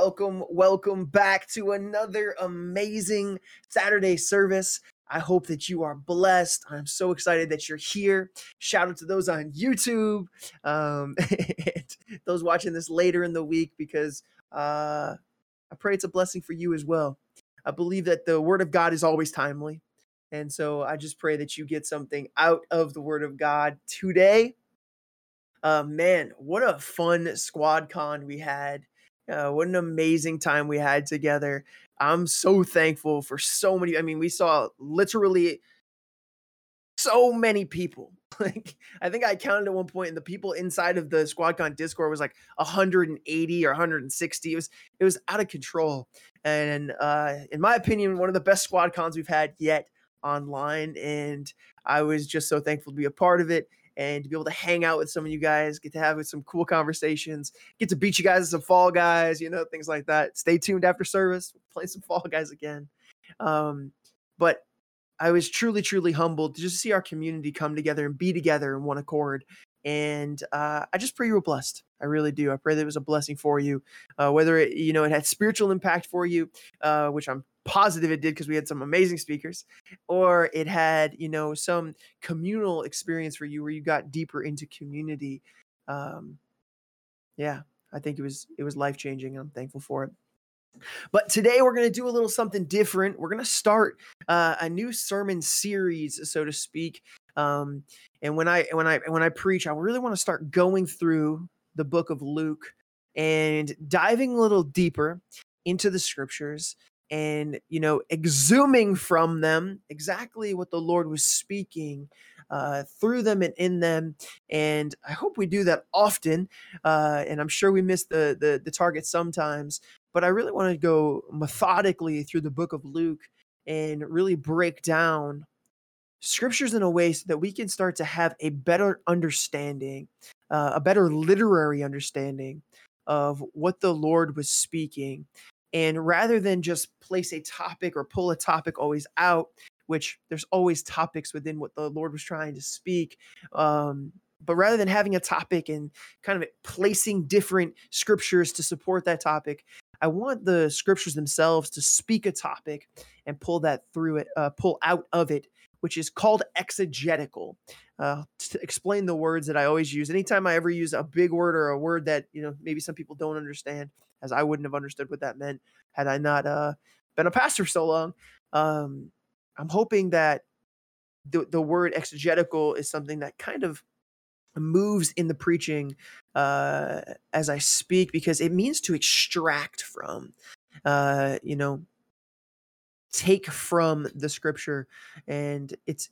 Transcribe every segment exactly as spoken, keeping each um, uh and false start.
welcome, welcome back to another amazing Saturday service. I hope that you are blessed. I'm so excited that you're here. Shout out to those on YouTube, um, those watching this later in the week, because uh, I pray it's a blessing for you as well. I believe that the Word of God is always timely. And so I just pray that you get something out of the Word of God today. Uh, man, what a fun SquadCon we had. Uh, what an amazing time we had together. I'm so thankful for so many. I mean, we saw literally so many people. Like, I think I counted at one point, and the people inside of the SquadCon Discord was like one hundred eighty or one hundred sixty. It was it was out of control. And uh, in my opinion, one of the best SquadCons we've had yet online. And I was just so thankful to be a part of it. And to be able to hang out with some of you guys, get to have some cool conversations, get to beat you guys in some Fall Guys, you know, things like that. Stay tuned after service, play some Fall Guys again. Um, but I was truly, truly humbled to just see our community come together and be together in one accord. And uh, I just pray you were blessed. I really do. I pray that it was a blessing for you, uh, whether it, you know, it had spiritual impact for you, uh, which I'm positive it did because we had some amazing speakers, or it had, you know, some communal experience for you where you got deeper into community. Um, yeah, I think it was, it was life-changing, and I'm thankful for it. But today we're going to do a little something different. We're going to start uh, a new sermon series, so to speak. Um, and when I, when I, when I preach, I really want to start going through the book of Luke and diving a little deeper into the scriptures and, you know, exhuming from them exactly what the Lord was speaking uh, through them and in them. And I hope we do that often. Uh, and I'm sure we miss the, the, the target sometimes, but I really want to go methodically through the book of Luke and really break down scriptures in a way so that we can start to have a better understanding, uh, a better literary understanding of what the Lord was speaking. And rather than just place a topic or pull a topic always out, which there's always topics within what the Lord was trying to speak, um, but rather than having a topic and kind of placing different scriptures to support that topic, I want the scriptures themselves to speak a topic and pull that through it, uh, pull out of it, which is called exegetical. Uh, to explain the words that I always use. Anytime I ever use a big word or a word that, you know, maybe some people don't understand, as I wouldn't have understood what that meant had I not uh, been a pastor so long. Um, I'm hoping that the, the word exegetical is something that kind of moves in the preaching uh, as I speak, because it means to extract from, uh, you know, take from the scripture. And it's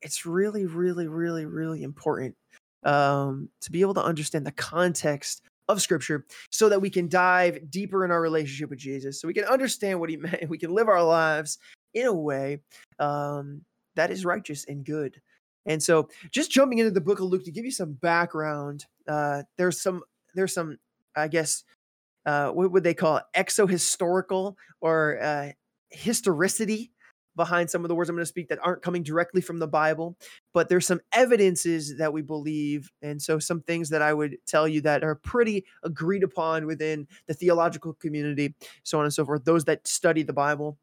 it's really, really, really, really important um, to be able to understand the context of scripture so that we can dive deeper in our relationship with Jesus, so we can understand what he meant. We can live our lives in a way um, that is righteous and good. And so just jumping into the book of Luke to give you some background, uh, there's some, there's some, I guess, uh, what would they call it? Exohistorical or uh, historicity behind some of the words I'm going to speak that aren't coming directly from the Bible, but there's some evidences that we believe. And so some things that I would tell you that are pretty agreed upon within the theological community, so on and so forth, those that study the Bible.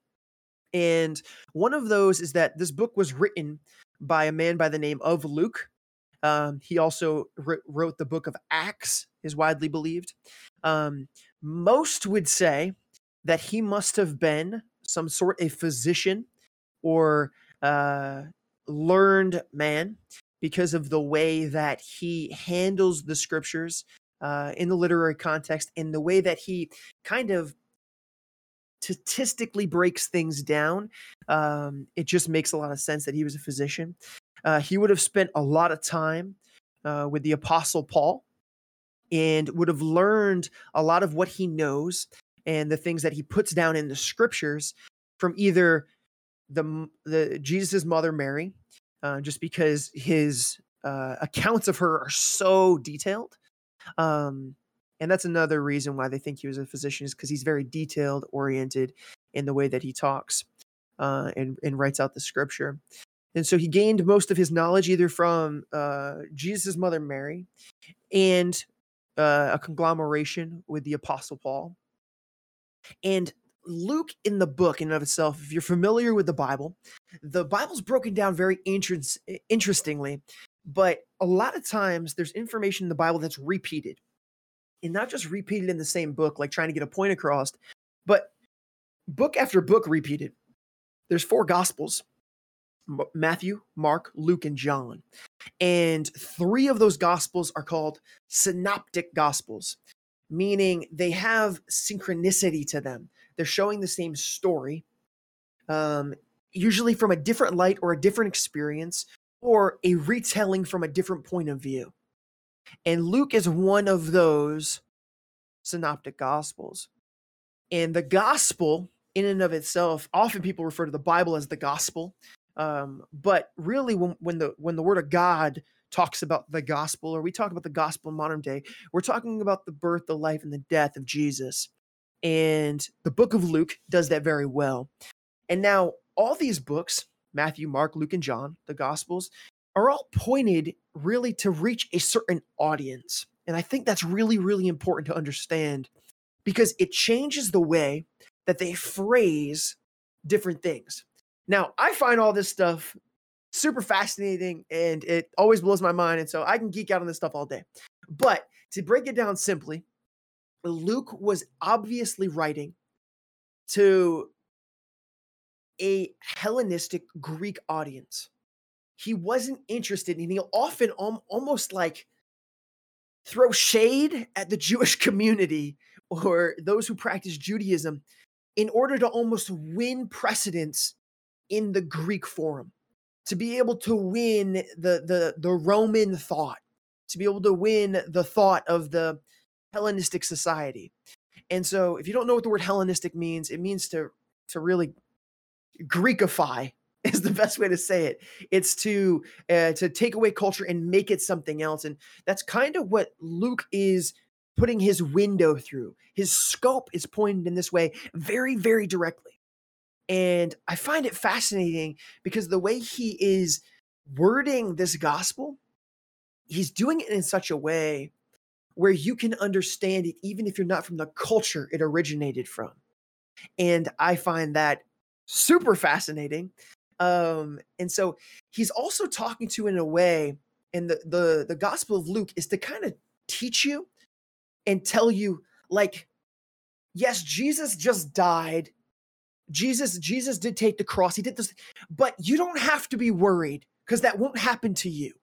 And one of those is that this book was written by a man by the name of Luke. Um, he also re- wrote the book of Acts, is widely believed. Um, most would say that he must have been some sort of physician or uh, learned man because of the way that he handles the scriptures uh, in the literary context and the way that he kind of statistically breaks things down. Um, it just makes a lot of sense that he was a physician. Uh, he would have spent a lot of time uh, with the Apostle Paul and would have learned a lot of what he knows and the things that he puts down in the scriptures from either the the Jesus's mother Mary, uh, just because his uh, accounts of her are so detailed. Um, And that's another reason why they think he was a physician, is because he's very detailed oriented in the way that he talks uh, and, and writes out the scripture. And so he gained most of his knowledge either from uh, Jesus' mother Mary and uh, a conglomeration with the Apostle Paul. And Luke in the book in and of itself, if you're familiar with the Bible, the Bible's broken down very interest, interestingly, but a lot of times there's information in the Bible that's repeated, and not just repeated in the same book, like trying to get a point across, but book after book repeated. There's four Gospels: Matthew, Mark, Luke, and John. And three of those Gospels are called synoptic Gospels, meaning they have synchronicity to them. They're showing the same story, um, usually from a different light or a different experience or a retelling from a different point of view. And Luke is one of those synoptic Gospels. And the Gospel in and of itself, often people refer to the Bible as the Gospel. Um, but really, when, when the when the Word of God talks about the Gospel, or we talk about the Gospel in modern day, we're talking about the birth, the life, and the death of Jesus. And the book of Luke does that very well. And now all these books, Matthew, Mark, Luke, and John, the Gospels, are all pointed really to reach a certain audience. And I think that's really, really important to understand, because it changes the way that they phrase different things. Now, I find all this stuff super fascinating, and it always blows my mind, and so I can geek out on this stuff all day. But to break it down simply, Luke was obviously writing to a Hellenistic Greek audience. He wasn't interested, and he'll often om- almost like throw shade at the Jewish community or those who practice Judaism in order to almost win precedence in the Greek forum, to be able to win the, the, the Roman thought, to be able to win the thought of the Hellenistic society. And so if you don't know what the word Hellenistic means, it means to, to really Greekify is the best way to say it. It's to, uh, to take away culture and make it something else. And that's kind of what Luke is putting his window through. His scope is pointed in this way very, very directly. And I find it fascinating because the way he is wording this gospel, he's doing it in such a way where you can understand it, even if you're not from the culture it originated from. And I find that super fascinating. Um, and so he's also talking to, in a way, and the, the, the gospel of Luke is to kind of teach you and tell you, like, yes, Jesus just died. Jesus, Jesus did take the cross. He did this, but you don't have to be worried because that won't happen to you.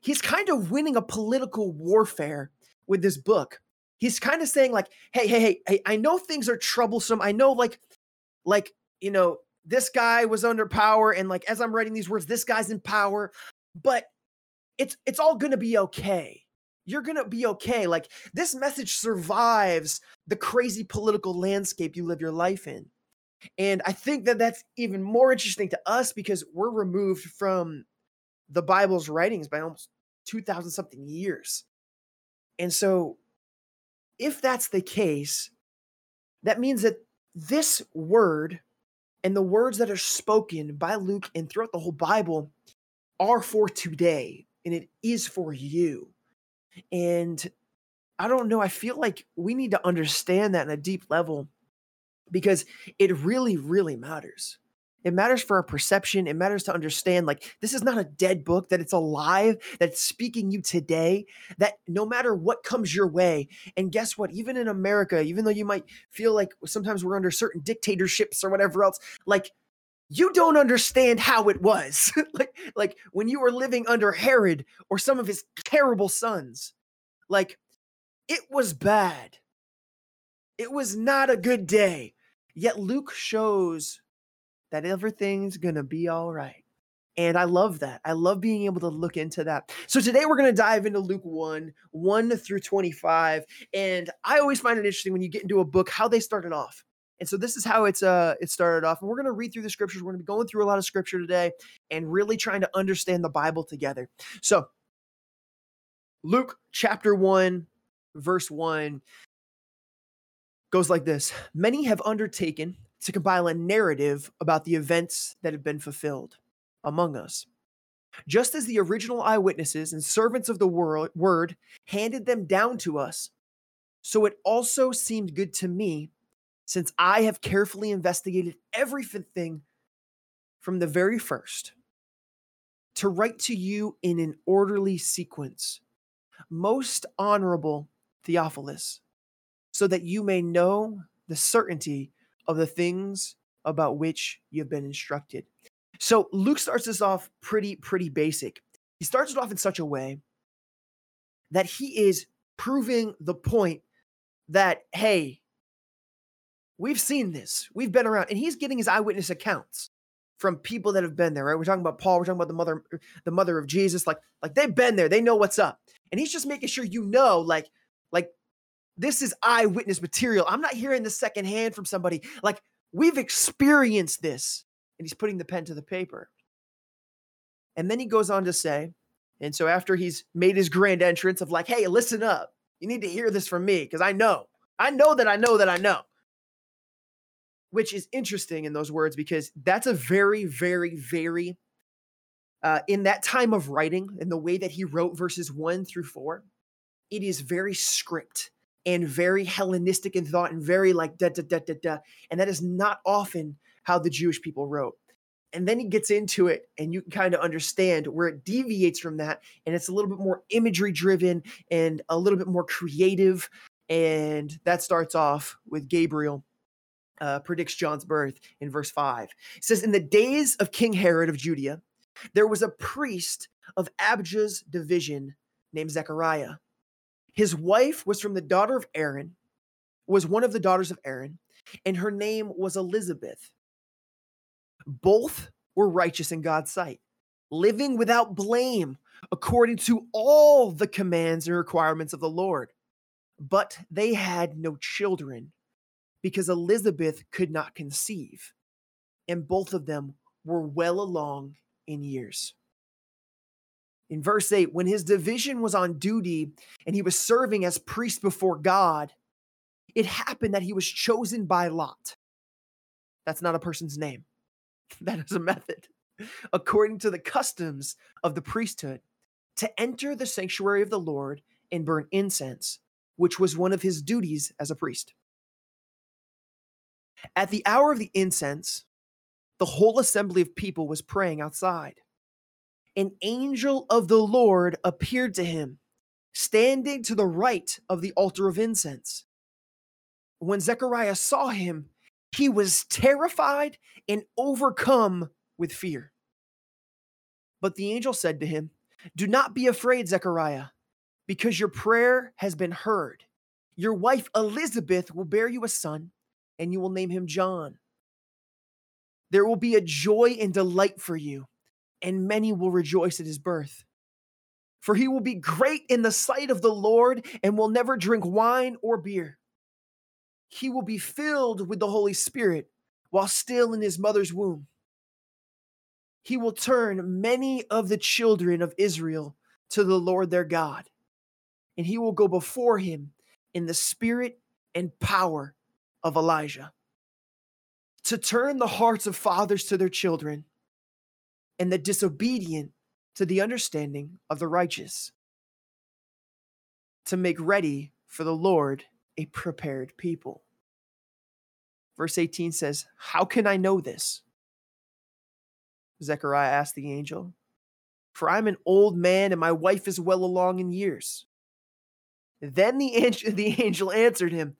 He's kind of winning a political warfare with this book. He's kind of saying, like, hey, hey, hey, hey, I know things are troublesome. I know, like, like, you know, this guy was under power. And like, as I'm writing these words, this guy's in power, but it's, it's all going to be okay. You're going to be okay. Like, this message survives the crazy political landscape you live your life in. And I think that that's even more interesting to us because we're removed from the Bible's writings by almost two thousand something years. And so if that's the case, that means that this word and the words that are spoken by Luke and throughout the whole Bible are for today, and it is for you. And I don't know, I feel like we need to understand that on a deep level, because it really, really matters. It matters for our perception. It matters to understand, like, this is not a dead book, that it's alive, that's speaking you today, that no matter what comes your way. And guess what? Even in America, even though you might feel like sometimes we're under certain dictatorships or whatever else, like, you don't understand how it was. like, like when you were living under Herod or some of his terrible sons, like, it was bad. It was not a good day. Yet Luke shows that everything's going to be all right. And I love that. I love being able to look into that. So today we're going to dive into Luke one, one through twenty-five. And I always find it interesting when you get into a book, how they started off. And so this is how it's uh it started off. And we're going to read through the scriptures. We're going to be going through a lot of scripture today and really trying to understand the Bible together. So Luke chapter one, verse one. Goes like this. Many have undertaken to compile a narrative about the events that have been fulfilled among us. Just as the original eyewitnesses and servants of the word handed them down to us, so it also seemed good to me since I have carefully investigated everything from the very first, to write to you in an orderly sequence, most honorable Theophilus, so that you may know the certainty of the things about which you've been instructed. So Luke starts this off pretty, pretty basic. He starts it off in such a way that he is proving the point that, hey, we've seen this. We've been around. And he's getting his eyewitness accounts from people that have been there, right? We're talking about Paul. We're talking about the mother, the mother of Jesus. Like, like they've been there. They know what's up. And he's just making sure, you know, like, like this is eyewitness material. I'm not hearing this secondhand from somebody. Like, we've experienced this. And he's putting the pen to the paper. And then he goes on to say, and so after he's made his grand entrance of like, hey, listen up. You need to hear this from me because I know. I know that I know that I know. Which is interesting in those words because that's a very, very, very, uh, in that time of writing, in the way that he wrote verses one through four, it is very script and very Hellenistic in thought and very like da, da, da, da, da. And that is not often how the Jewish people wrote. And then he gets into it and you can kind of understand where it deviates from that. And it's a little bit more imagery driven and a little bit more creative. And that starts off with Gabriel uh, predicts John's birth in verse five. It says, in the days of King Herod of Judea, there was a priest of Abijah's division named Zechariah. His wife was from the daughter of Aaron, was one of the daughters of Aaron, and her name was Elizabeth. Both were righteous in God's sight, living without blame, according to all the commands and requirements of the Lord. But they had no children, because Elizabeth could not conceive, and both of them were well along in years. In verse eight, when his division was on duty and he was serving as priest before God, it happened that he was chosen by lot. That's not a person's name. That is a method, according to the customs of the priesthood, to enter the sanctuary of the Lord and burn incense, which was one of his duties as a priest. At the hour of the incense, the whole assembly of people was praying outside. An angel of the Lord appeared to him, standing to the right of the altar of incense. When Zechariah saw him, he was terrified and overcome with fear. But the angel said to him, do not be afraid, Zechariah, because your prayer has been heard. Your wife Elizabeth will bear you a son, and you will name him John. There will be a joy and delight for you, and many will rejoice at his birth. For he will be great in the sight of the Lord, and will never drink wine or beer. He will be filled with the Holy Spirit while still in his mother's womb. He will turn many of the children of Israel to the Lord their God, and he will go before him in the spirit and power of Elijah, to turn the hearts of fathers to their children and the disobedient to the understanding of the righteous, to make ready for the Lord a prepared people. Verse eighteen says, how can I know this? Zechariah asked the angel, for I'm an old man and my wife is well along in years. Then the angel, the angel answered him,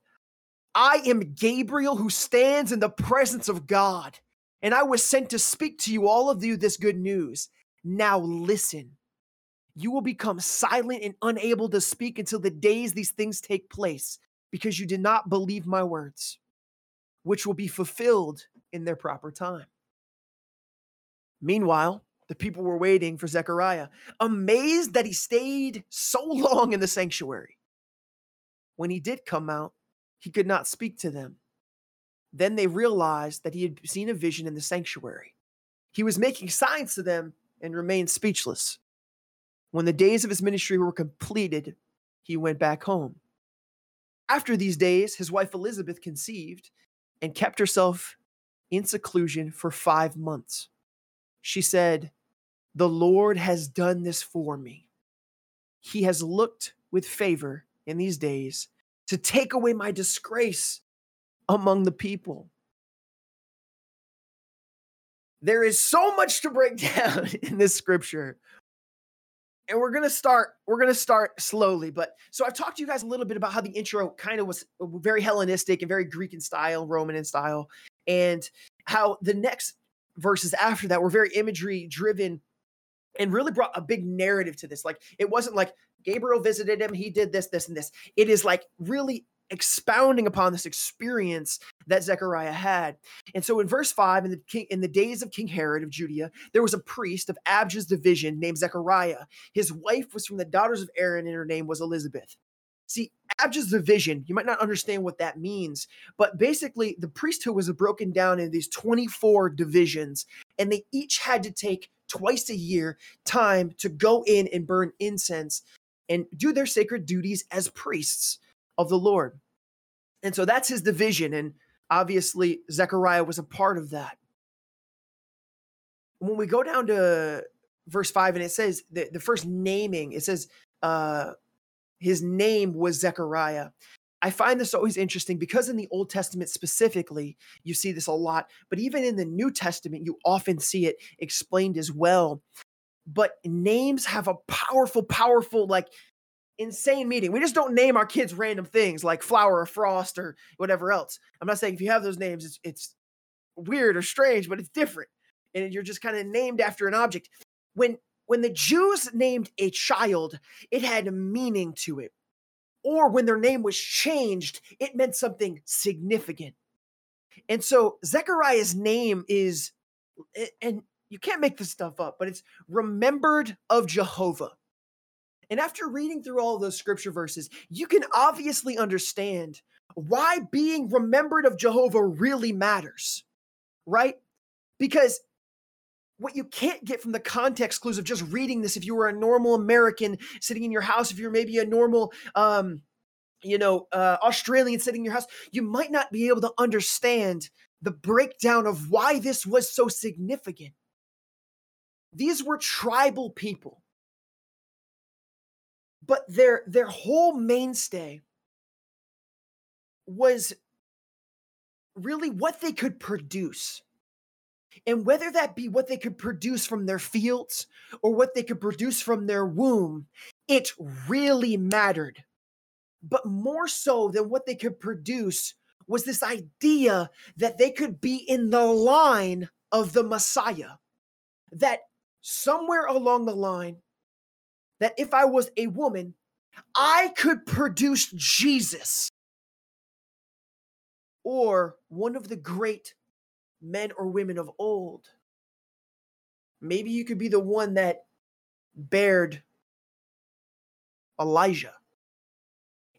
I am Gabriel who stands in the presence of God, and I was sent to speak to you, all of you, this good news. Now listen. You will become silent and unable to speak until the days these things take place, because you did not believe my words, which will be fulfilled in their proper time. Meanwhile, the people were waiting for Zechariah, amazed that he stayed so long in the sanctuary. When he did come out, he could not speak to them. Then they realized that he had seen a vision in the sanctuary. He was making signs to them and remained speechless. When the days of his ministry were completed, he went back home. After these days, his wife Elizabeth conceived and kept herself in seclusion for five months. She said, the Lord has done this for me. He has looked with favor in these days to take away my disgrace. among the people. There is so much to break down in this scripture. And we're going to start, we're going to start slowly. But so I've talked to you guys a little bit about how the intro kind of was very Hellenistic and very Greek in style, Roman in style, and how the next verses after that were very imagery driven and really brought a big narrative to this. Like, it wasn't like Gabriel visited him, he did this, this, and this. It is like really expounding upon this experience that Zechariah had. And so in verse five, in the king, in the days of King Herod of Judea, there was a priest of Abijah's division named Zechariah. His wife was from the daughters of Aaron, and her name was Elizabeth. See, Abijah's division, you might not understand what that means, but basically the priesthood was broken down into these twenty-four divisions, and they each had to take twice a year time to go in and burn incense and do their sacred duties as priests of the Lord. And so that's his division. And obviously Zechariah was a part of that. When we go down to verse five, and it says the, the first naming, it says uh, his name was Zechariah. I find this always interesting because in the Old Testament specifically, you see this a lot, but even in the New Testament, you often see it explained as well. But names have a powerful, powerful, like, insane meaning. We just don't name our kids random things like Flower or Frost or whatever else. I'm not saying if you have those names, it's, it's weird or strange, but it's different. And you're just kind of named after an object. When, when the Jews named a child, it had a meaning to it. Or when their name was changed, it meant something significant. And so Zechariah's name is, and you can't make this stuff up, but it's remembered of Jehovah. And after reading through all those scripture verses, you can obviously understand why being remembered of Jehovah really matters, right? Because what you can't get from the context clues of just reading this, if you were a normal American sitting in your house, if you're maybe a normal, um, you know, uh, Australian sitting in your house, you might not be able to understand the breakdown of why this was so significant. These were tribal people. But their their whole mainstay was really what they could produce. And whether that be what they could produce from their fields or what they could produce from their womb, it really mattered. But more so than what they could produce was this idea that they could be in the line of the Messiah. That somewhere along the line, that if I was a woman, I could produce Jesus or one of the great men or women of old. Maybe you could be the one that bared Elijah.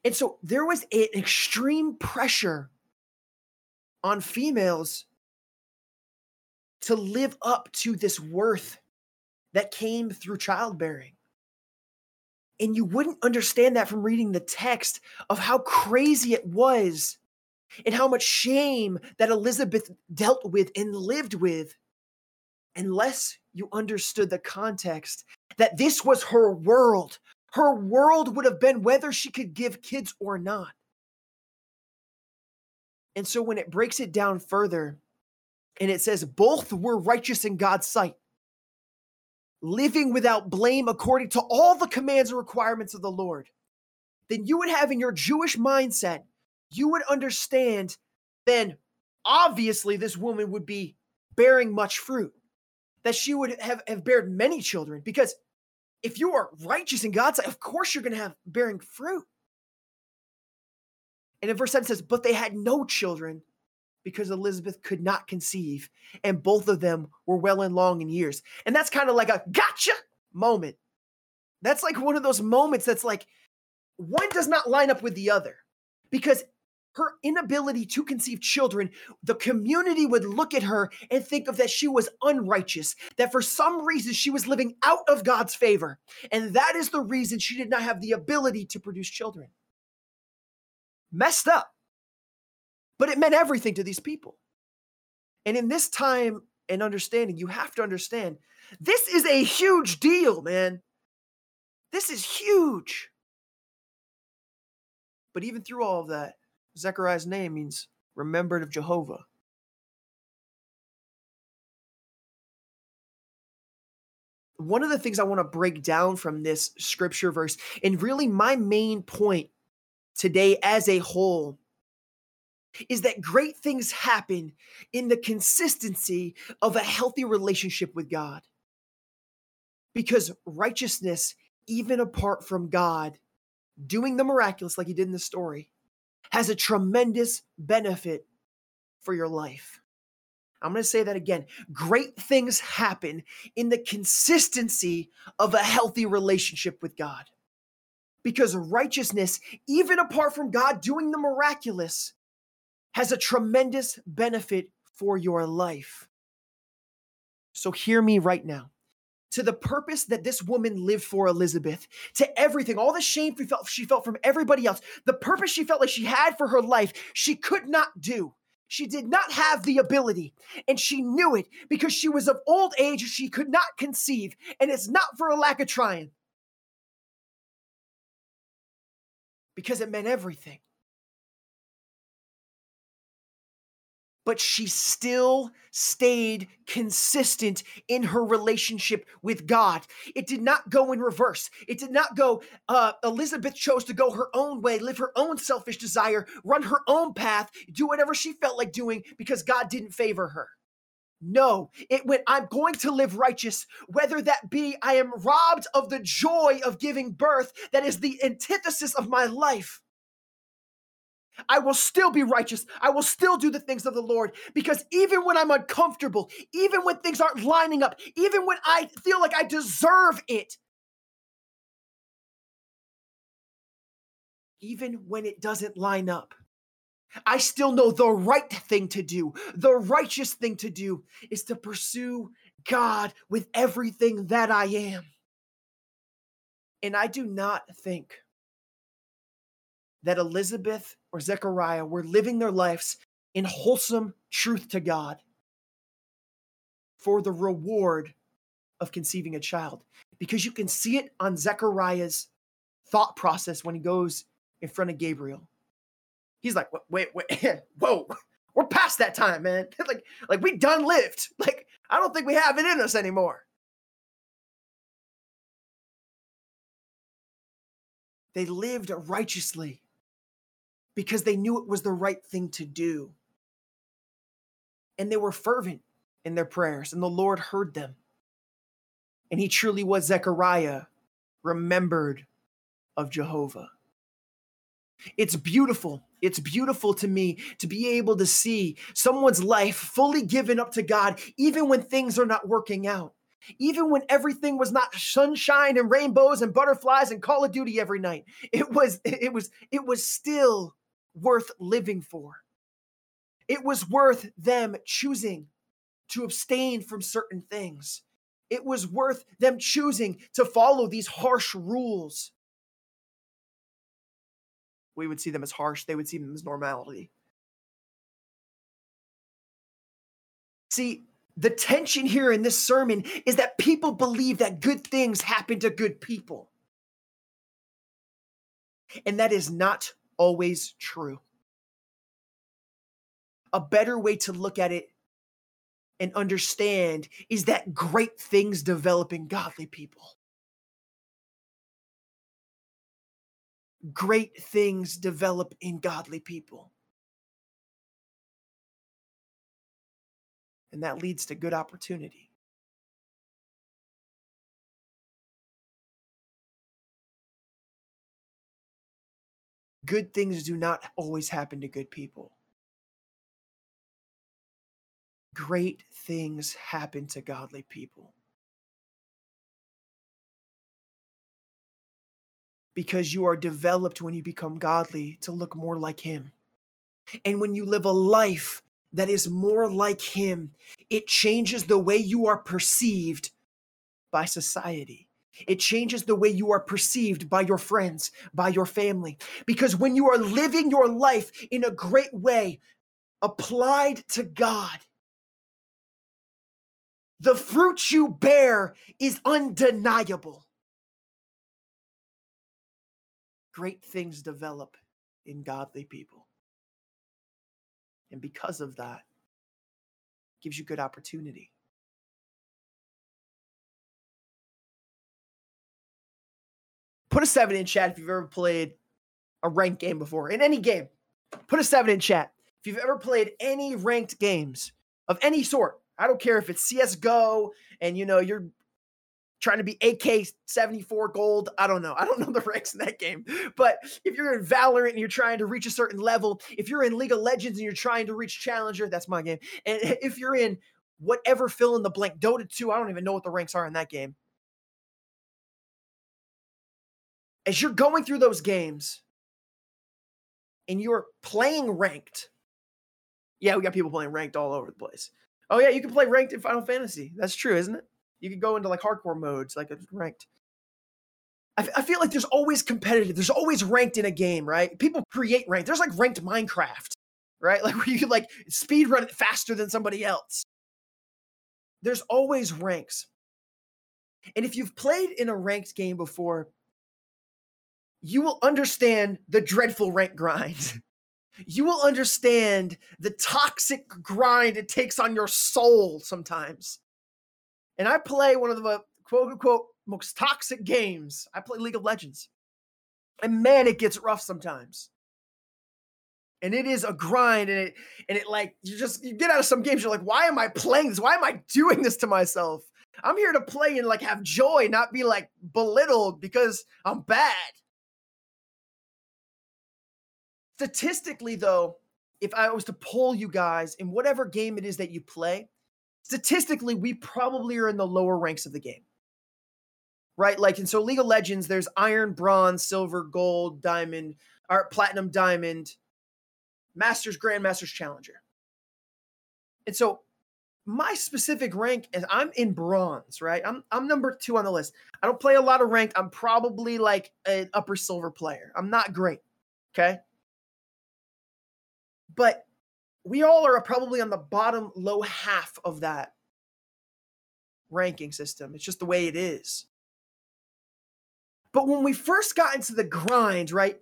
And so there was an extreme pressure on females to live up to this worth that came through childbearing. And you wouldn't understand that from reading the text of how crazy it was and how much shame that Elizabeth dealt with and lived with unless you understood the context that this was her world. Her world would have been whether she could give kids or not. And so when it breaks it down further and it says both were righteous in God's sight, living without blame according to all the commands and requirements of the Lord, then you would have in your Jewish mindset, you would understand then obviously this woman would be bearing much fruit, that she would have, have bared many children, because if you are righteous in God's sight, of course you're going to have bearing fruit. And in verse seven says, but they had no children, because Elizabeth could not conceive, and both of them were well and long in years. And that's kind of like a gotcha moment. That's like one of those moments that's like, one does not line up with the other, because her inability to conceive children, the community would look at her and think of that she was unrighteous, that for some reason she was living out of God's favor. And that is the reason she did not have the ability to produce children. Messed up. But it meant everything to these people. And in this time and understanding, you have to understand, this is a huge deal, man. This is huge. But even through all of that, Zechariah's name means remembered of Jehovah. One of the things I want to break down from this scripture verse, and really my main point today as a whole, is that great things happen in the consistency of a healthy relationship with God. Because righteousness, even apart from God doing the miraculous like he did in the story, has a tremendous benefit for your life. I'm going to say that again. Great things happen in the consistency of a healthy relationship with God. Because righteousness, even apart from God doing the miraculous, has a tremendous benefit for your life. So hear me right now. To the purpose that this woman lived for, Elizabeth, to everything, all the shame she felt, she felt from everybody else, the purpose she felt like she had for her life, she could not do. She did not have the ability, and she knew it because she was of old age. She could not conceive, and it's not for a lack of trying, because it meant everything. But she still stayed consistent in her relationship with God. It did not go in reverse. It did not go, uh, Elizabeth chose to go her own way, live her own selfish desire, run her own path, do whatever she felt like doing because God didn't favor her. No, it went, I'm going to live righteous, whether that be I am robbed of the joy of giving birth that is the antithesis of my life. I will still be righteous. I will still do the things of the Lord, because even when I'm uncomfortable, even when things aren't lining up, even when I feel like I deserve it, even when it doesn't line up, I still know the right thing to do. The righteous thing to do is to pursue God with everything that I am. And I do not think that Elizabeth or Zechariah were living their lives in wholesome truth to God for the reward of conceiving a child. Because you can see it on Zechariah's thought process when he goes in front of Gabriel. He's like, wait, wait, whoa, we're past that time, man. like, like we done lived. Like, I don't think we have it in us anymore. They lived righteously because they knew it was the right thing to do. And they were fervent in their prayers, and the Lord heard them. And he truly was Zechariah, remembered of Jehovah. It's beautiful. It's beautiful to me to be able to see someone's life fully given up to God, even when things are not working out. Even when everything was not sunshine and rainbows and butterflies and Call of Duty every night, it was, it was, it was still worth living for. It was worth them choosing to abstain from certain things. It was worth them choosing to follow these harsh rules. We would see them as harsh. They would see them as normality. See, the tension here in this sermon is that people believe that good things happen to good people. And that is not always true. A better way to look at it and understand is that great things develop in godly people. Great things develop in godly people. And that leads to good opportunity. Good things do not always happen to good people. Great things happen to godly people. Because you are developed when you become godly to look more like Him. And when you live a life that is more like Him, it changes the way you are perceived by society. It changes the way you are perceived by your friends, by your family. Because when you are living your life in a great way, applied to God, the fruit you bear is undeniable. Great things develop in godly people. And because of that, it gives you good opportunity. Put a seven in chat if you've ever played a ranked game before. In any game, put a seven in chat. If you've ever played any ranked games of any sort, I don't care if it's C S G O and, you know, you're trying to be A K seventy-four gold. I don't know. I don't know the ranks in that game. But if you're in Valorant and you're trying to reach a certain level, if you're in League of Legends and you're trying to reach Challenger, that's my game. And if you're in whatever fill in the blank, Dota two, I don't even know what the ranks are in that game. As you're going through those games and you're playing ranked, yeah, we got people playing ranked all over the place. Oh, yeah, you can play ranked in Final Fantasy. That's true, isn't it? You can go into like hardcore modes, like ranked. I, f- I feel like there's always competitive. There's always ranked in a game, right? People create ranked. There's like ranked Minecraft, right? Like where you can like speed run it faster than somebody else. There's always ranks. And if you've played in a ranked game before, you will understand the dreadful rank grind. You will understand the toxic grind it takes on your soul sometimes. And I play one of the quote-unquote most toxic games. I play League of Legends. And man, it gets rough sometimes. And it is a grind. And it, and it like, you just, you get out of some games, you're like, why am I playing this? Why am I doing this to myself? I'm here to play and like have joy, not be like belittled because I'm bad. Statistically, though, if I was to poll you guys in whatever game it is that you play, statistically, we probably are in the lower ranks of the game, right? Like, and so League of Legends, there's iron, bronze, silver, gold, diamond, or platinum, diamond, masters, grandmasters, challenger. And so my specific rank is I'm in bronze, right? I'm I'm number two on the list. I don't play a lot of ranked. I'm probably like an upper silver player. I'm not great, okay? But we all are probably on the bottom low half of that ranking system. It's just the way it is. But when we first got into the grind, right?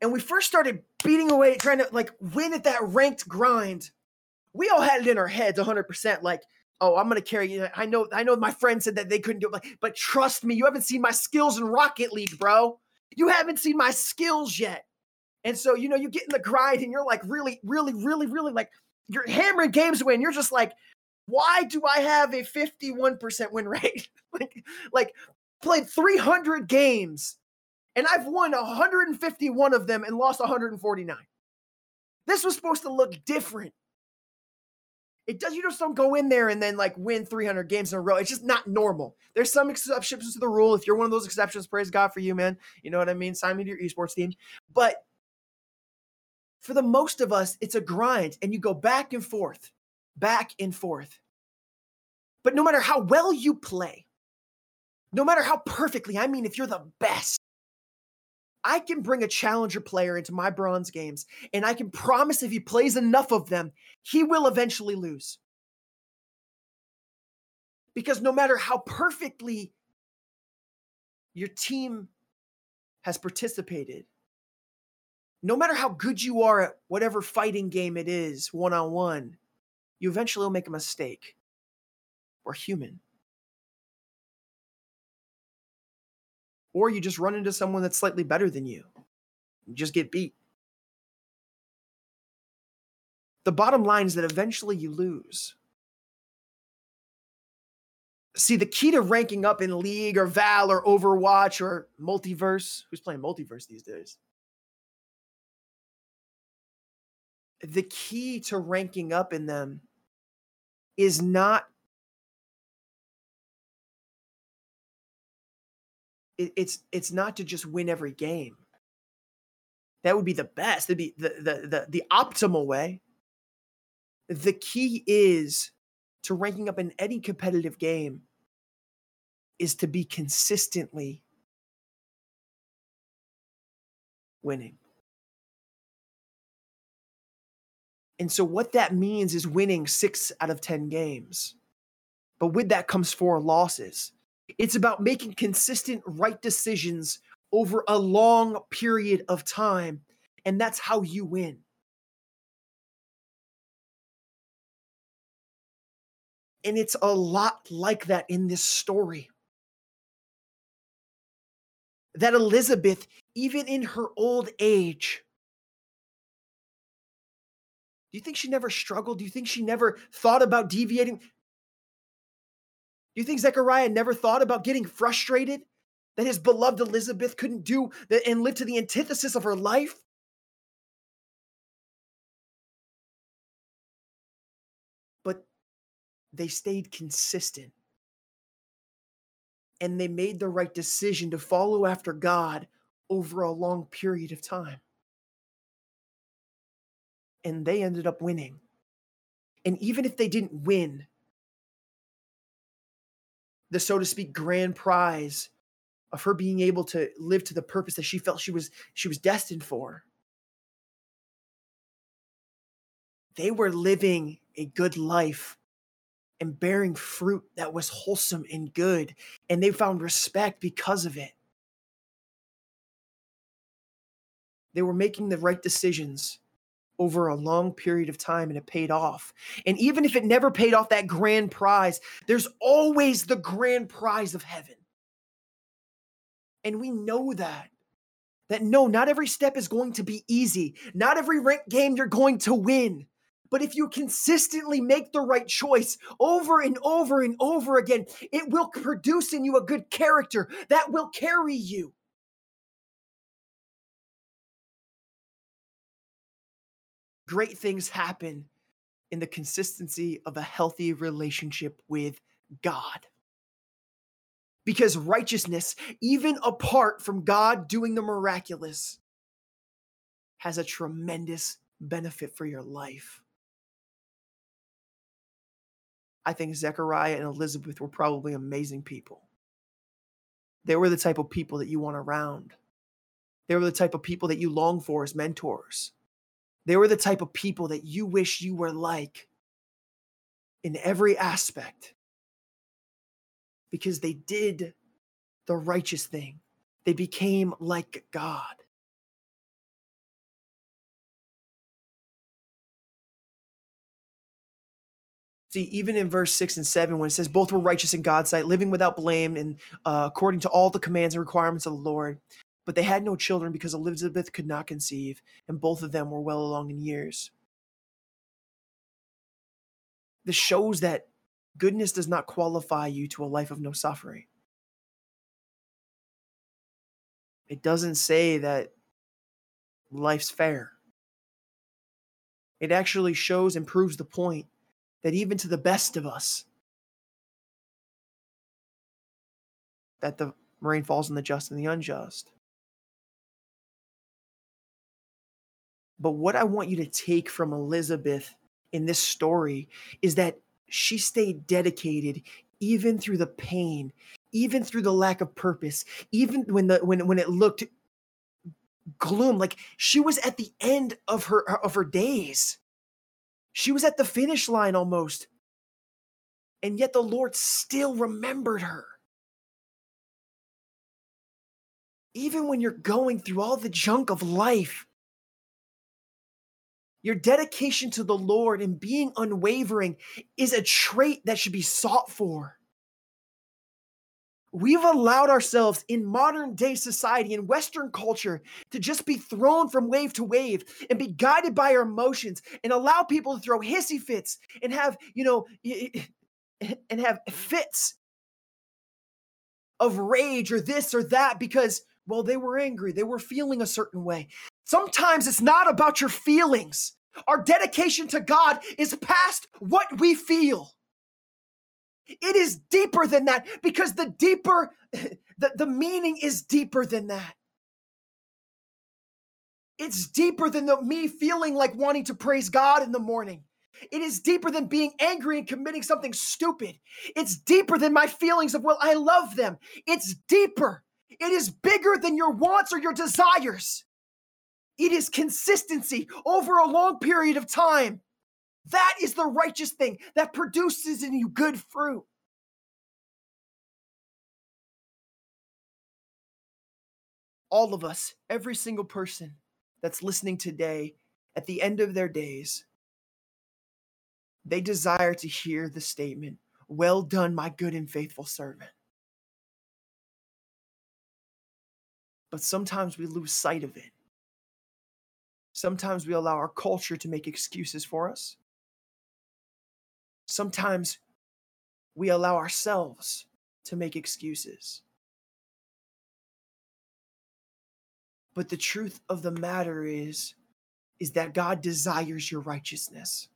And we first started beating away, trying to like win at that ranked grind. We all had it in our heads one hundred percent. Like, oh, I'm going to carry you. I know, I know my friend said that they couldn't do it, but, but trust me, you haven't seen my skills in Rocket League, bro. You haven't seen my skills yet. And so, you know, you get in the grind and you're like really, really, really, really like you're hammering games away and you're just like, why do I have a fifty-one percent win rate? like, like played three hundred games and I've won one hundred fifty-one of them and lost one hundred forty-nine. This was supposed to look different. It does. You just don't go in there and then like win three hundred games in a row. It's just not normal. There's some exceptions to the rule. If you're one of those exceptions, praise God for you, man. You know what I mean? Sign me to your esports team. But for the most of us, it's a grind and you go back and forth, back and forth. But no matter how well you play, no matter how perfectly, I mean, if you're the best, I can bring a challenger player into my bronze games and I can promise if he plays enough of them, he will eventually lose. Because no matter how perfectly your team has participated, no matter how good you are at whatever fighting game it is, one-on-one, you eventually will make a mistake. We're human. Or you just run into someone that's slightly better than you. You just get beat. The bottom line is that eventually you lose. See, the key to ranking up in League or Val or Overwatch or Multiverse, who's playing Multiverse these days? The key to ranking up in them is not, it, it's it's not to just win every game. That would be the best. It'd be the, the the the optimal way. The key is to ranking up in any competitive game is to be consistently winning. And so what that means is winning six out of ten games. But with that comes four losses. It's about making consistent right decisions over a long period of time. And that's how you win. And it's a lot like that in this story. That Elizabeth, even in her old age, do you think she never struggled? Do you think she never thought about deviating? Do you think Zechariah never thought about getting frustrated that his beloved Elizabeth couldn't do and live to the antithesis of her life? But they stayed consistent. And they made the right decision to follow after God over a long period of time. And they ended up winning. And even if they didn't win the, so to speak, grand prize of her being able to live to the purpose that she felt she was, she was destined for, they were living a good life and bearing fruit that was wholesome and good. And they found respect because of it. They were making the right decisions over a long period of time, and it paid off. And even if it never paid off that grand prize, there's always the grand prize of heaven. And we know that, that no, not every step is going to be easy. Not every ranked game you're going to win. But if you consistently make the right choice over and over and over again, it will produce in you a good character that will carry you. Great things happen in the consistency of a healthy relationship with God. Because righteousness, even apart from God doing the miraculous, has a tremendous benefit for your life. I think Zechariah and Elizabeth were probably amazing people. They were the type of people that you want around. They were the type of people that you long for as mentors. They were the type of people that you wish you were like in every aspect, because they did the righteous thing. They became like God. See, even in verse six and seven, when it says both were righteous in God's sight, living without blame and uh, according to all the commands and requirements of the Lord. But they had no children because Elizabeth could not conceive, and both of them were well along in years. This shows that goodness does not qualify you to a life of no suffering. It doesn't say that life's fair. It actually shows and proves the point that even to the best of us, that the rain falls on the just and the unjust. But what I want you to take from Elizabeth in this story is that she stayed dedicated even through the pain, even through the lack of purpose, even when the when when it looked gloom, like she was at the end of her of her days. She was at the finish line almost. And yet the Lord still remembered her. Even when you're going through all the junk of life, your dedication to the Lord and being unwavering is a trait that should be sought for. We've allowed ourselves in modern day society and Western culture to just be thrown from wave to wave and be guided by our emotions and allow people to throw hissy fits and have, you know, and have fits of rage or this or that because, well, they were angry. They were feeling a certain way. Sometimes it's not about your feelings. Our dedication to God is past what we feel. It is deeper than that, because the deeper, the, the meaning is deeper than that. It's deeper than the, me feeling like wanting to praise God in the morning. It is deeper than being angry and committing something stupid. It's deeper than my feelings of, well, I love them. It's deeper. It is bigger than your wants or your desires. It is consistency over a long period of time. That is the righteous thing that produces in you good fruit. All of us, every single person that's listening today, at the end of their days, they desire to hear the statement, Well done, my good and faithful servant. But sometimes we lose sight of it. Sometimes we allow our culture to make excuses for us. Sometimes we allow ourselves to make excuses. But the truth of the matter is, is that God desires your righteousness.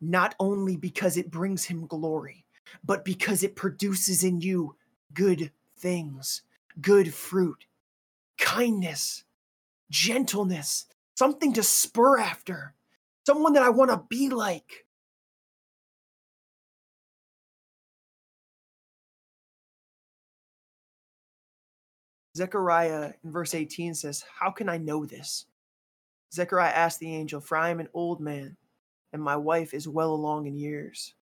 Not only because it brings him glory, but because it produces in you good things, good fruit, kindness, gentleness, something to spur after, someone that I want to be like. Zechariah in verse eighteen says, "How can I know this?" Zechariah asked the angel, "For I am an old man, and my wife is well along in years."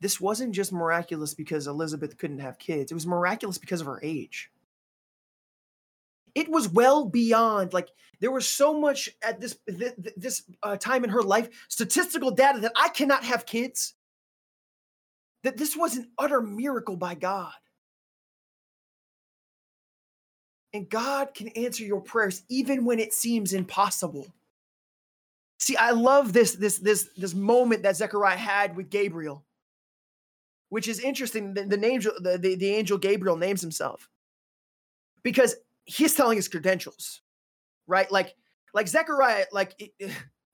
This wasn't just miraculous because Elizabeth couldn't have kids. It was miraculous because of her age. It was well beyond, like, there was so much at this, th- th- this uh, time in her life, statistical data that I cannot have kids. That this was an utter miracle by God. And God can answer your prayers even when it seems impossible. See, I love this, this, this, this moment that Zechariah had with Gabriel, which is interesting. The, the, name, the, the, the angel Gabriel names himself because he's telling his credentials, right? Like, like Zechariah, like it, it,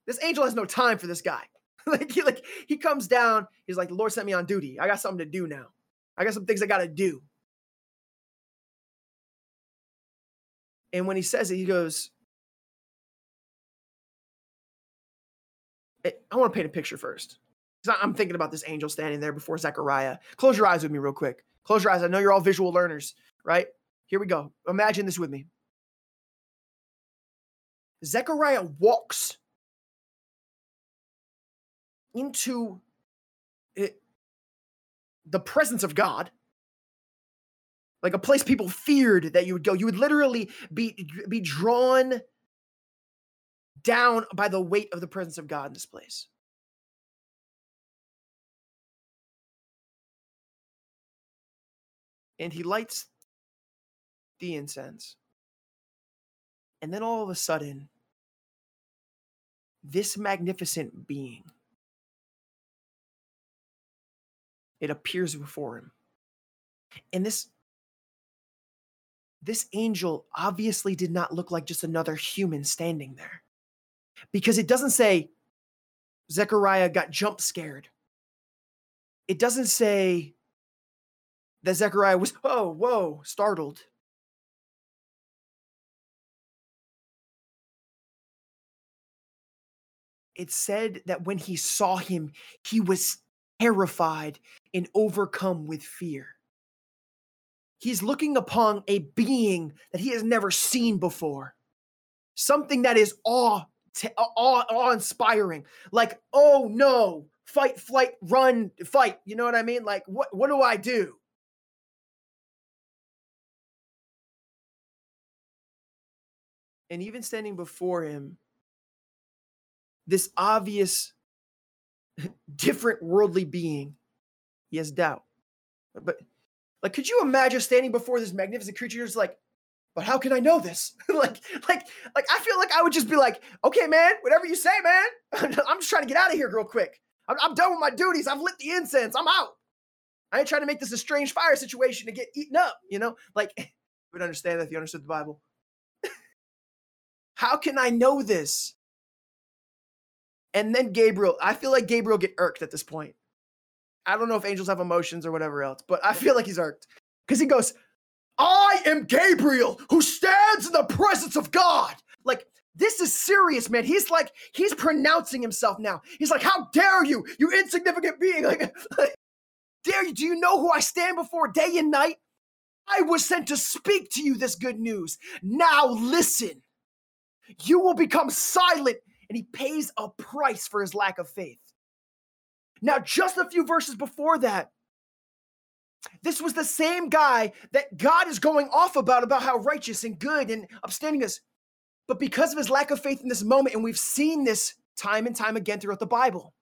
this angel has no time for this guy. Like he, like he comes down, he's like, "The Lord sent me on duty. I got something to do now. I got some things I got to do." And when he says it, he goes, I want to paint a picture first. I'm thinking about this angel standing there before Zechariah. Close your eyes with me real quick. Close your eyes. I know you're all visual learners, right? Here we go. Imagine this with me. Zechariah walks into it, the presence of God. Like a place people feared that you would go. You would literally be, be drawn down by the weight of the presence of God in this place. And he lights the incense. And then all of a sudden, this magnificent being, it appears before him. And this This angel obviously did not look like just another human standing there, because it doesn't say Zechariah got jump scared. It doesn't say that Zechariah was, oh, whoa, startled. It said that when he saw him, he was terrified and overcome with fear. He's looking upon a being that he has never seen before. Something that is awe, t- awe, awe-inspiring. Like, oh no, fight, flight, run, fight. You know what I mean? Like, what, what do I do? And even standing before him, this obvious, different worldly being, he has doubt. But... Like, could you imagine standing before this magnificent creature? It's like, but how can I know this? like, like, like, I feel like I would just be like, okay, man, whatever you say, man. I'm just trying to get out of here real quick. I'm, I'm done with my duties. I've lit the incense. I'm out. I ain't trying to make this a strange fire situation to get eaten up, you know? Like, you would understand that if you understood the Bible. How can I know this? And then Gabriel, I feel like Gabriel get irked at this point. I don't know if angels have emotions or whatever else, but I feel like he's irked. Because he goes, I am Gabriel who stands in the presence of God. Like, this is serious, man. He's like, he's pronouncing himself now. He's like, how dare you, you insignificant being. Like, like dare you, do you know who I stand before day and night? I was sent to speak to you this good news. Now listen, you will become silent. And he pays a price for his lack of faith. Now, just a few verses before that, this was the same guy that God is going off about, about how righteous and good and upstanding is. But because of his lack of faith in this moment, and we've seen this time and time again throughout the Bible.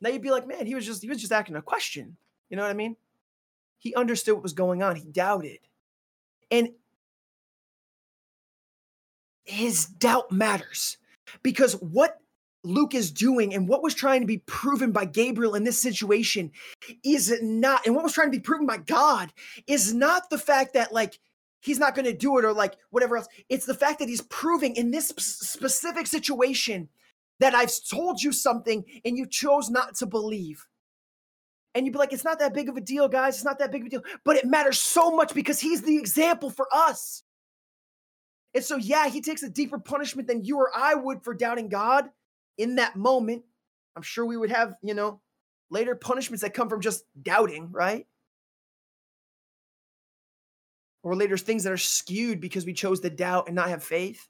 Now you'd be like, man, he was just he was just asking a question. You know what I mean? He understood what was going on. He doubted. And his doubt matters, because what Luke is doing and what was trying to be proven by Gabriel in this situation is not, and what was trying to be proven by God is not the fact that like he's not going to do it or like whatever else. It's the fact that he's proving in this specific situation that I've told you something and you chose not to believe. And you'd be like, it's not that big of a deal, guys. It's not that big of a deal. But it matters so much because he's the example for us. And so, yeah, he takes a deeper punishment than you or I would for doubting God in that moment. I'm sure we would have, you know, later punishments that come from just doubting, right? Or later things that are skewed because we chose to doubt and not have faith.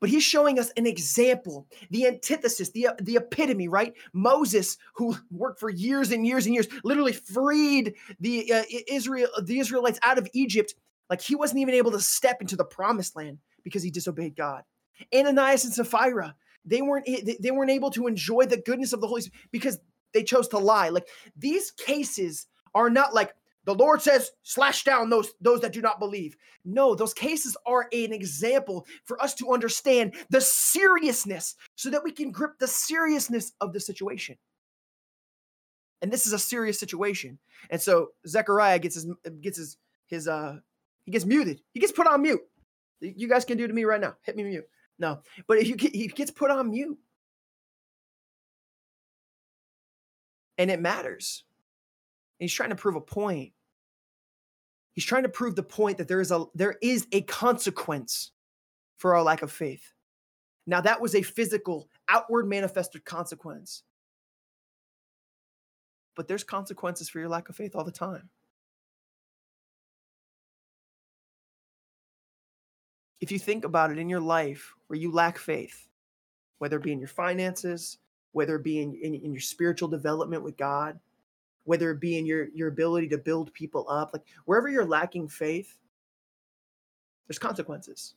But he's showing us an example, the antithesis, the, the epitome, right? Moses, who worked for years and years and years, literally freed the uh, Israel, the Israelites out of Egypt. Like he wasn't even able to step into the promised land because he disobeyed God. Ananias and Sapphira, they weren't they weren't able to enjoy the goodness of the Holy Spirit because they chose to lie. Like these cases are not like, the Lord says, slash down those, those that do not believe. No, those cases are an example for us to understand the seriousness so that we can grip the seriousness of the situation. And this is a serious situation. And so Zechariah gets his, gets his, his, uh, he gets muted. He gets put on mute. You guys can do to me right now. Hit me mute. No, but if you get, he gets put on mute. And it matters. And he's trying to prove a point. He's trying to prove the point that there is a there is a consequence for our lack of faith. Now, that was a physical, outward manifested consequence. But there's consequences for your lack of faith all the time. If you think about it in your life where you lack faith, whether it be in your finances, whether it be in, in, in your spiritual development with God, whether it be in your, your ability to build people up, like wherever you're lacking faith, there's consequences.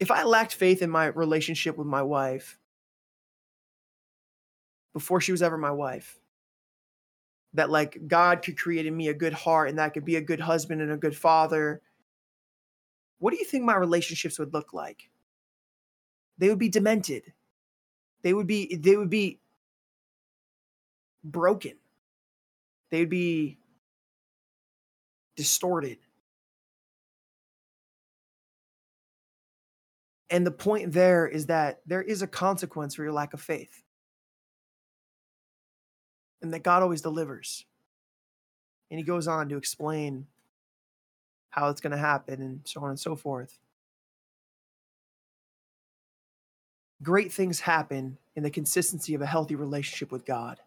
If I lacked faith in my relationship with my wife before she was ever my wife, that like God could create in me a good heart and that I could be a good husband and a good father, what do you think my relationships would look like? They would be demented. They would be, they would be, broken. They'd be distorted. And the point there is that there is a consequence for your lack of faith. And that God always delivers. And he goes on to explain how it's going to happen and so on and so forth. Great things happen in the consistency of a healthy relationship with God.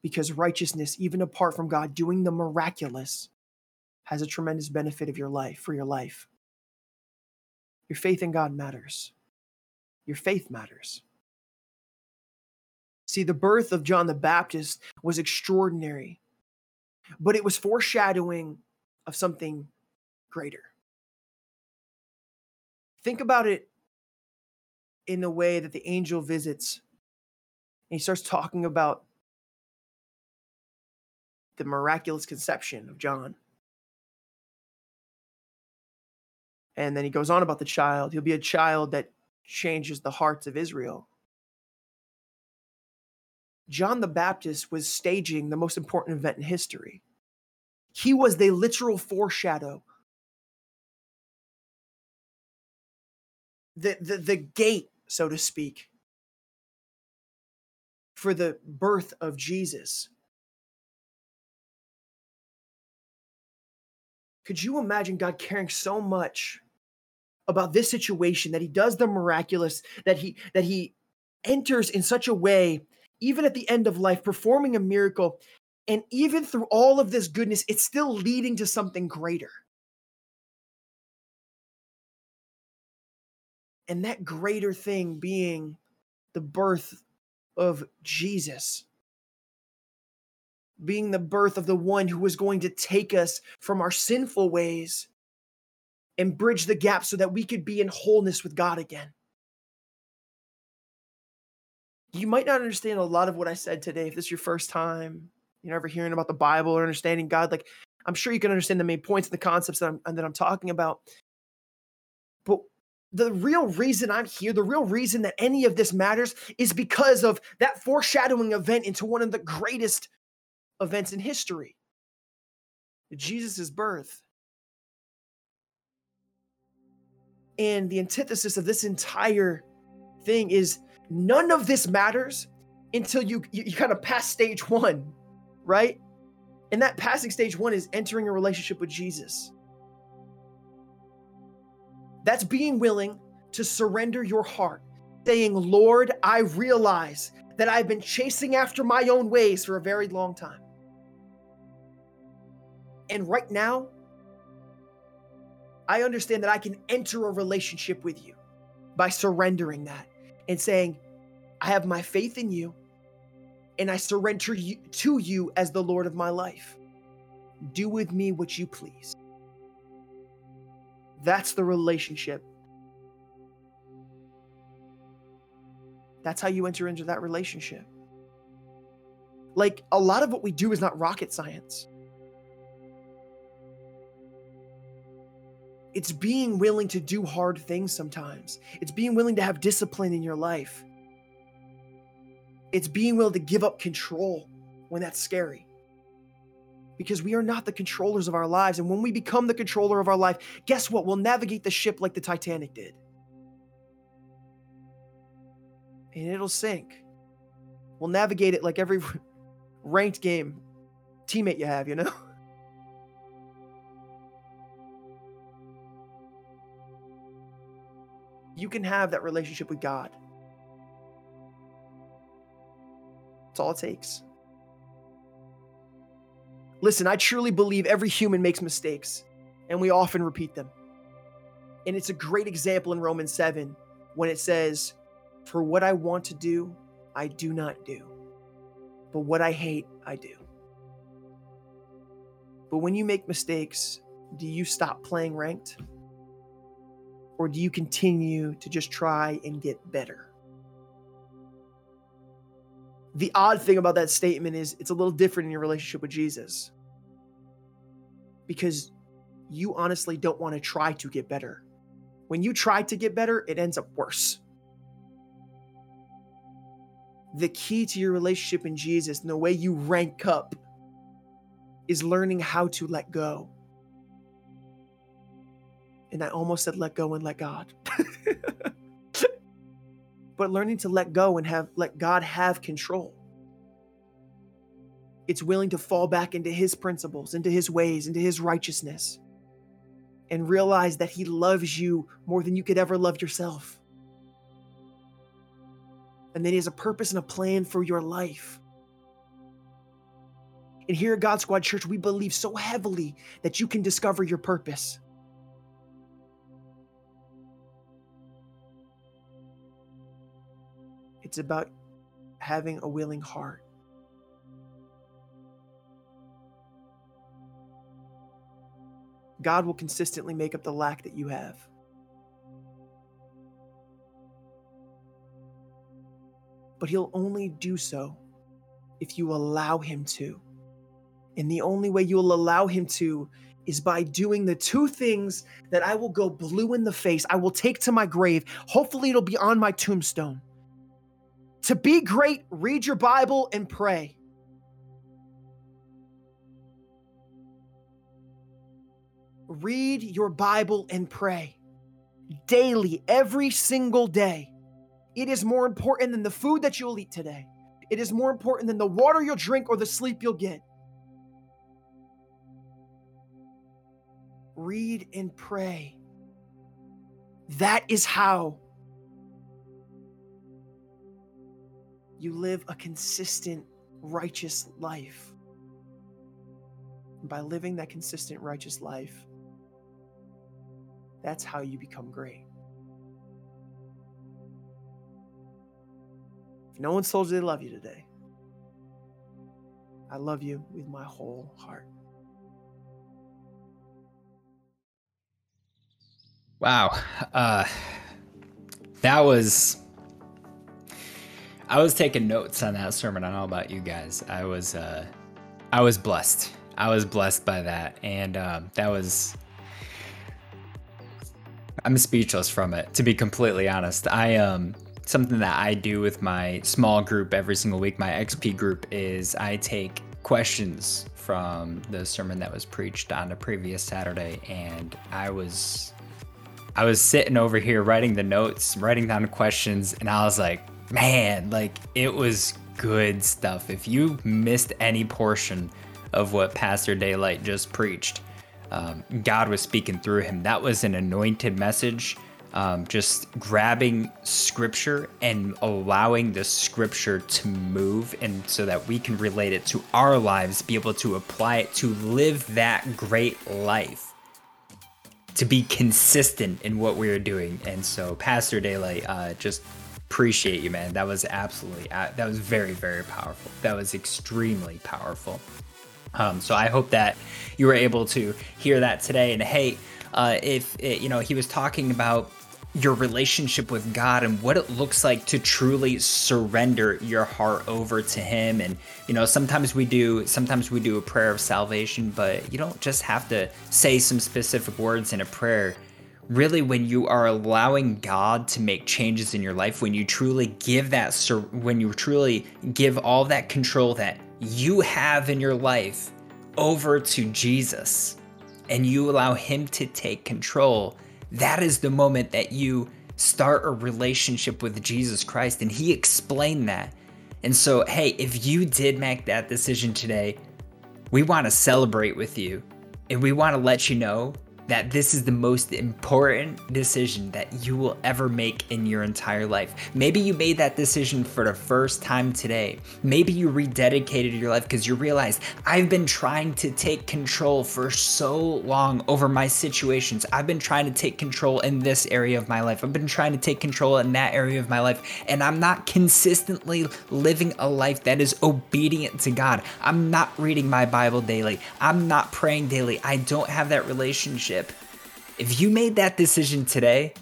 Because righteousness, even apart from God doing the miraculous, has a tremendous benefit of your life, for your life. Your faith in God matters. Your faith matters. See, the birth of John the Baptist was extraordinary, but it was foreshadowing of something greater. Think about it in the way that the angel visits and he starts talking about the miraculous conception of John. And then he goes on about the child. He'll be a child that changes the hearts of Israel. John the Baptist was staging the most important event in history. He was the literal foreshadow. The, the, the gate, so to speak, for the birth of Jesus. Could you imagine God caring so much about this situation that he does the miraculous, that he that he enters in such a way, even at the end of life, performing a miracle, and even through all of this goodness, it's still leading to something greater. And that greater thing being the birth of Jesus. Being the birth of the one who was going to take us from our sinful ways and bridge the gap so that we could be in wholeness with God again. you might not understand a lot of what I said today. If this is your first time, you're never hearing about the Bible or understanding God, like I'm sure you can understand the main points and the concepts that I'm, that I'm talking about. But the real reason I'm here, the real reason that any of this matters is because of that foreshadowing event into one of the greatest events in history. Jesus' birth. And the antithesis of this entire thing is none of this matters until you, you, you kind of pass stage one, right? And that passing stage one is entering a relationship with Jesus. That's being willing to surrender your heart, saying, Lord, I realize that I've been chasing after my own ways for a very long time. And right now, I understand that I can enter a relationship with you by surrendering that and saying, I have my faith in you and I surrender you, to you as the Lord of my life. Do with me what you please. That's the relationship. That's how you enter into that relationship. Like, a lot of what we do is not rocket science. It's being willing to do hard things sometimes. It's being willing to have discipline in your life. It's being willing to give up control when that's scary. Because we are not the controllers of our lives. And when we become the controller of our life, guess what? We'll navigate the ship like the Titanic did. And it'll sink. We'll navigate it like every ranked game teammate you have, you know? You can have that relationship with God. That's all it takes. Listen, I truly believe every human makes mistakes, and we often repeat them. And it's a great example in Romans seven when it says, for what I want to do, I do not do. But what I hate, I do. But when you make mistakes, do you stop playing ranked? Or do you continue to just try and get better? The odd thing about that statement is it's a little different in your relationship with Jesus. Because you honestly don't want to try to get better. When you try to get better, it ends up worse. The key to your relationship in Jesus and the way you rank up is learning how to let go. And I almost said, let go and let God. But learning to let go and have let God have control. It's willing to fall back into his principles, into his ways, into his righteousness. And realize that he loves you more than you could ever love yourself. And that he has a purpose and a plan for your life. And here at God Squad Church, we believe so heavily that you can discover your purpose. It's about having a willing heart. God will consistently make up the lack that you have. But he'll only do so if you allow him to. And the only way you'll allow him to is by doing the two things that I will go blue in the face. I will take to my grave. Hopefully it'll be on my tombstone. To be great, read your Bible and pray. Read your Bible and pray. Daily, every single day. It is more important than the food that you'll eat today. It is more important than the water you'll drink or the sleep you'll get. Read and pray. That is how you live a consistent, righteous life. And by living that consistent, righteous life, that's how you become great. If no one told you they love you today, I love you with my whole heart. Wow. Uh, that was... I was taking notes on that sermon. I don't know about you guys. I was, uh, I was blessed. I was blessed by that, and um, that was. I'm speechless from it, to be completely honest. I um something that I do with my small group every single week, my X P group, is I take questions from the sermon that was preached on the previous Saturday, and I was I was sitting over here writing the notes, writing down questions, and I was like, man, like it was good stuff. If you missed any portion of what Pastor Daylight just preached, Um, God was speaking through him. That was an anointed message. Um, just grabbing scripture and allowing the scripture to move, and so that we can relate it to our lives, be able to apply it, to live that great life, to be consistent in what we are doing. And so Pastor Daylight, uh, just appreciate you, man. That was absolutely, uh, that was very, very powerful. That was extremely powerful. Um, so I hope that you were able to hear that today. And hey, uh, if it, you know, he was talking about your relationship with God and what it looks like to truly surrender your heart over to him. And, you know, sometimes we do, sometimes we do a prayer of salvation, but you don't just have to say some specific words in a prayer. Really, when you are allowing God to make changes in your life, when you truly give that, sur- when you truly give all that control that you have in your life over to Jesus, and you allow him to take control, that is the moment that you start a relationship with Jesus Christ. And he explained that. And so, hey, if you did make that decision today, we want to celebrate with you, and we want to let you know that this is the most important decision that you will ever make in your entire life. Maybe you made that decision for the first time today. Maybe you rededicated your life because you realized, I've been trying to take control for so long over my situations. I've been trying to take control in this area of my life. I've been trying to take control in that area of my life. And I'm not consistently living a life that is obedient to God. I'm not reading my Bible daily. I'm not praying daily. I don't have that relationship. If you made that decision today,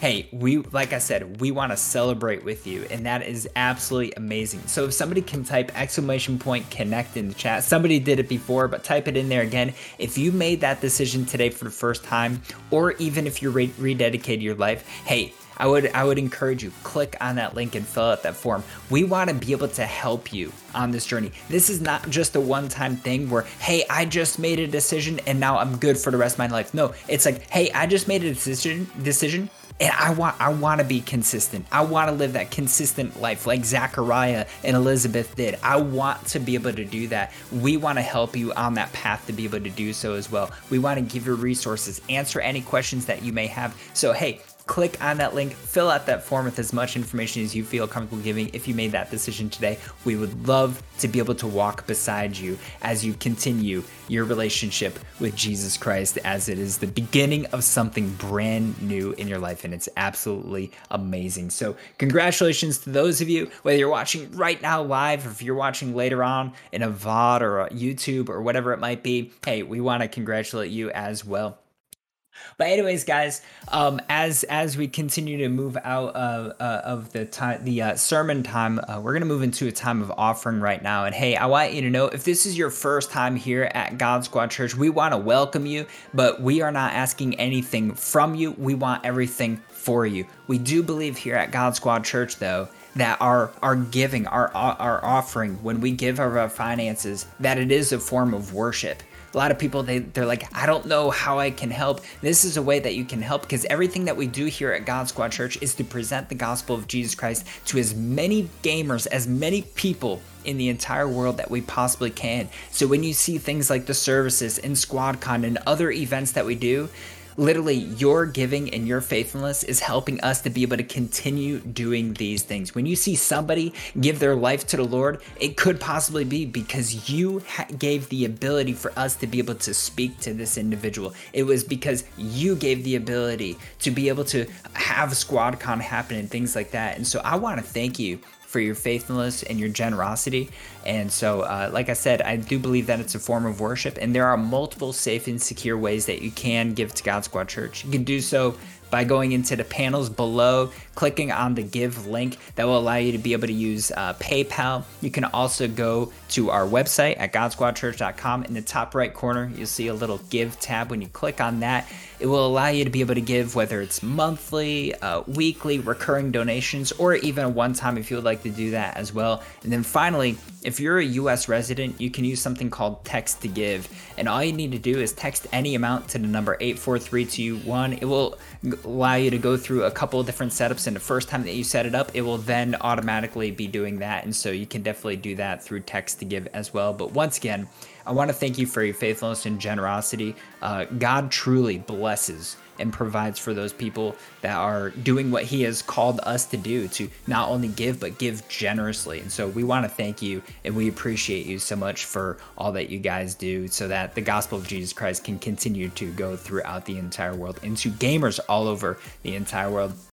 hey, we, like I said, we want to celebrate with you, and that is absolutely amazing. So if somebody can type exclamation point connect in the chat, somebody did it before, but type it in there again. If you made that decision today for the first time, or even if you re- rededicated your life, hey, I would I would encourage you, click on that link and fill out that form. We want to be able to help you on this journey. This is not just a one-time thing where, hey, I just made a decision and now I'm good for the rest of my life. No, it's like, hey, I just made a decision decision and I want I want to be consistent. I want to live that consistent life like Zechariah and Elizabeth did. I want to be able to do that. We want to help you on that path to be able to do so as well. We want to give you resources, answer any questions that you may have. So hey, click on that link, fill out that form with as much information as you feel comfortable giving. If you made that decision today, we would love to be able to walk beside you as you continue your relationship with Jesus Christ, as it is the beginning of something brand new in your life, and it's absolutely amazing. So congratulations to those of you, whether you're watching right now live or if you're watching later on in a V O D or a YouTube or whatever it might be. Hey, we want to congratulate you as well. But anyways, guys, um, as as we continue to move out of uh, of the time, the uh, sermon time, uh, we're gonna move into a time of offering right now. And hey, I want you to know, if this is your first time here at God Squad Church, we want to welcome you, but we are not asking anything from you. We want everything for you. We do believe here at God Squad Church, though, that our our giving, our our offering, when we give of our finances, that it is a form of worship. A lot of people, they, they're like, I don't know how I can help. This is a way that you can help, because everything that we do here at God Squad Church is to present the gospel of Jesus Christ to as many gamers, as many people in the entire world that we possibly can. So when you see things like the services and SquadCon and other events that we do, literally, your giving and your faithfulness is helping us to be able to continue doing these things. When you see somebody give their life to the Lord, it could possibly be because you ha- gave the ability for us to be able to speak to this individual. It was because you gave the ability to be able to have SquadCon happen and things like that. And so I want to thank you for your faithfulness and your generosity. And so, uh, like I said, I do believe that it's a form of worship, and there are multiple safe and secure ways that you can give to God Squad Church. You can do so by going into the panels below, clicking on the give link. That will allow you to be able to use uh, PayPal. You can also go to our website at god squad church dot com. In the top right corner, you'll see a little give tab. When you click on that, it will allow you to be able to give, whether it's monthly, uh, weekly, recurring donations, or even a one-time if you would like to do that as well. And then finally, if you're a U S resident, you can use something called text to give. And all you need to do is text any amount to the number eight four three two one. It will allow you to go through a couple of different setups, and the first time that you set it up, it will then automatically be doing that. And so you can definitely do that through text to give as well. But once again, I want to thank you for your faithfulness and generosity. Uh, God truly blesses and provides for those people that are doing what he has called us to do, to not only give, but give generously. And so we want to thank you, and we appreciate you so much for all that you guys do, so that the gospel of Jesus Christ can continue to go throughout the entire world and to gamers all over the entire world.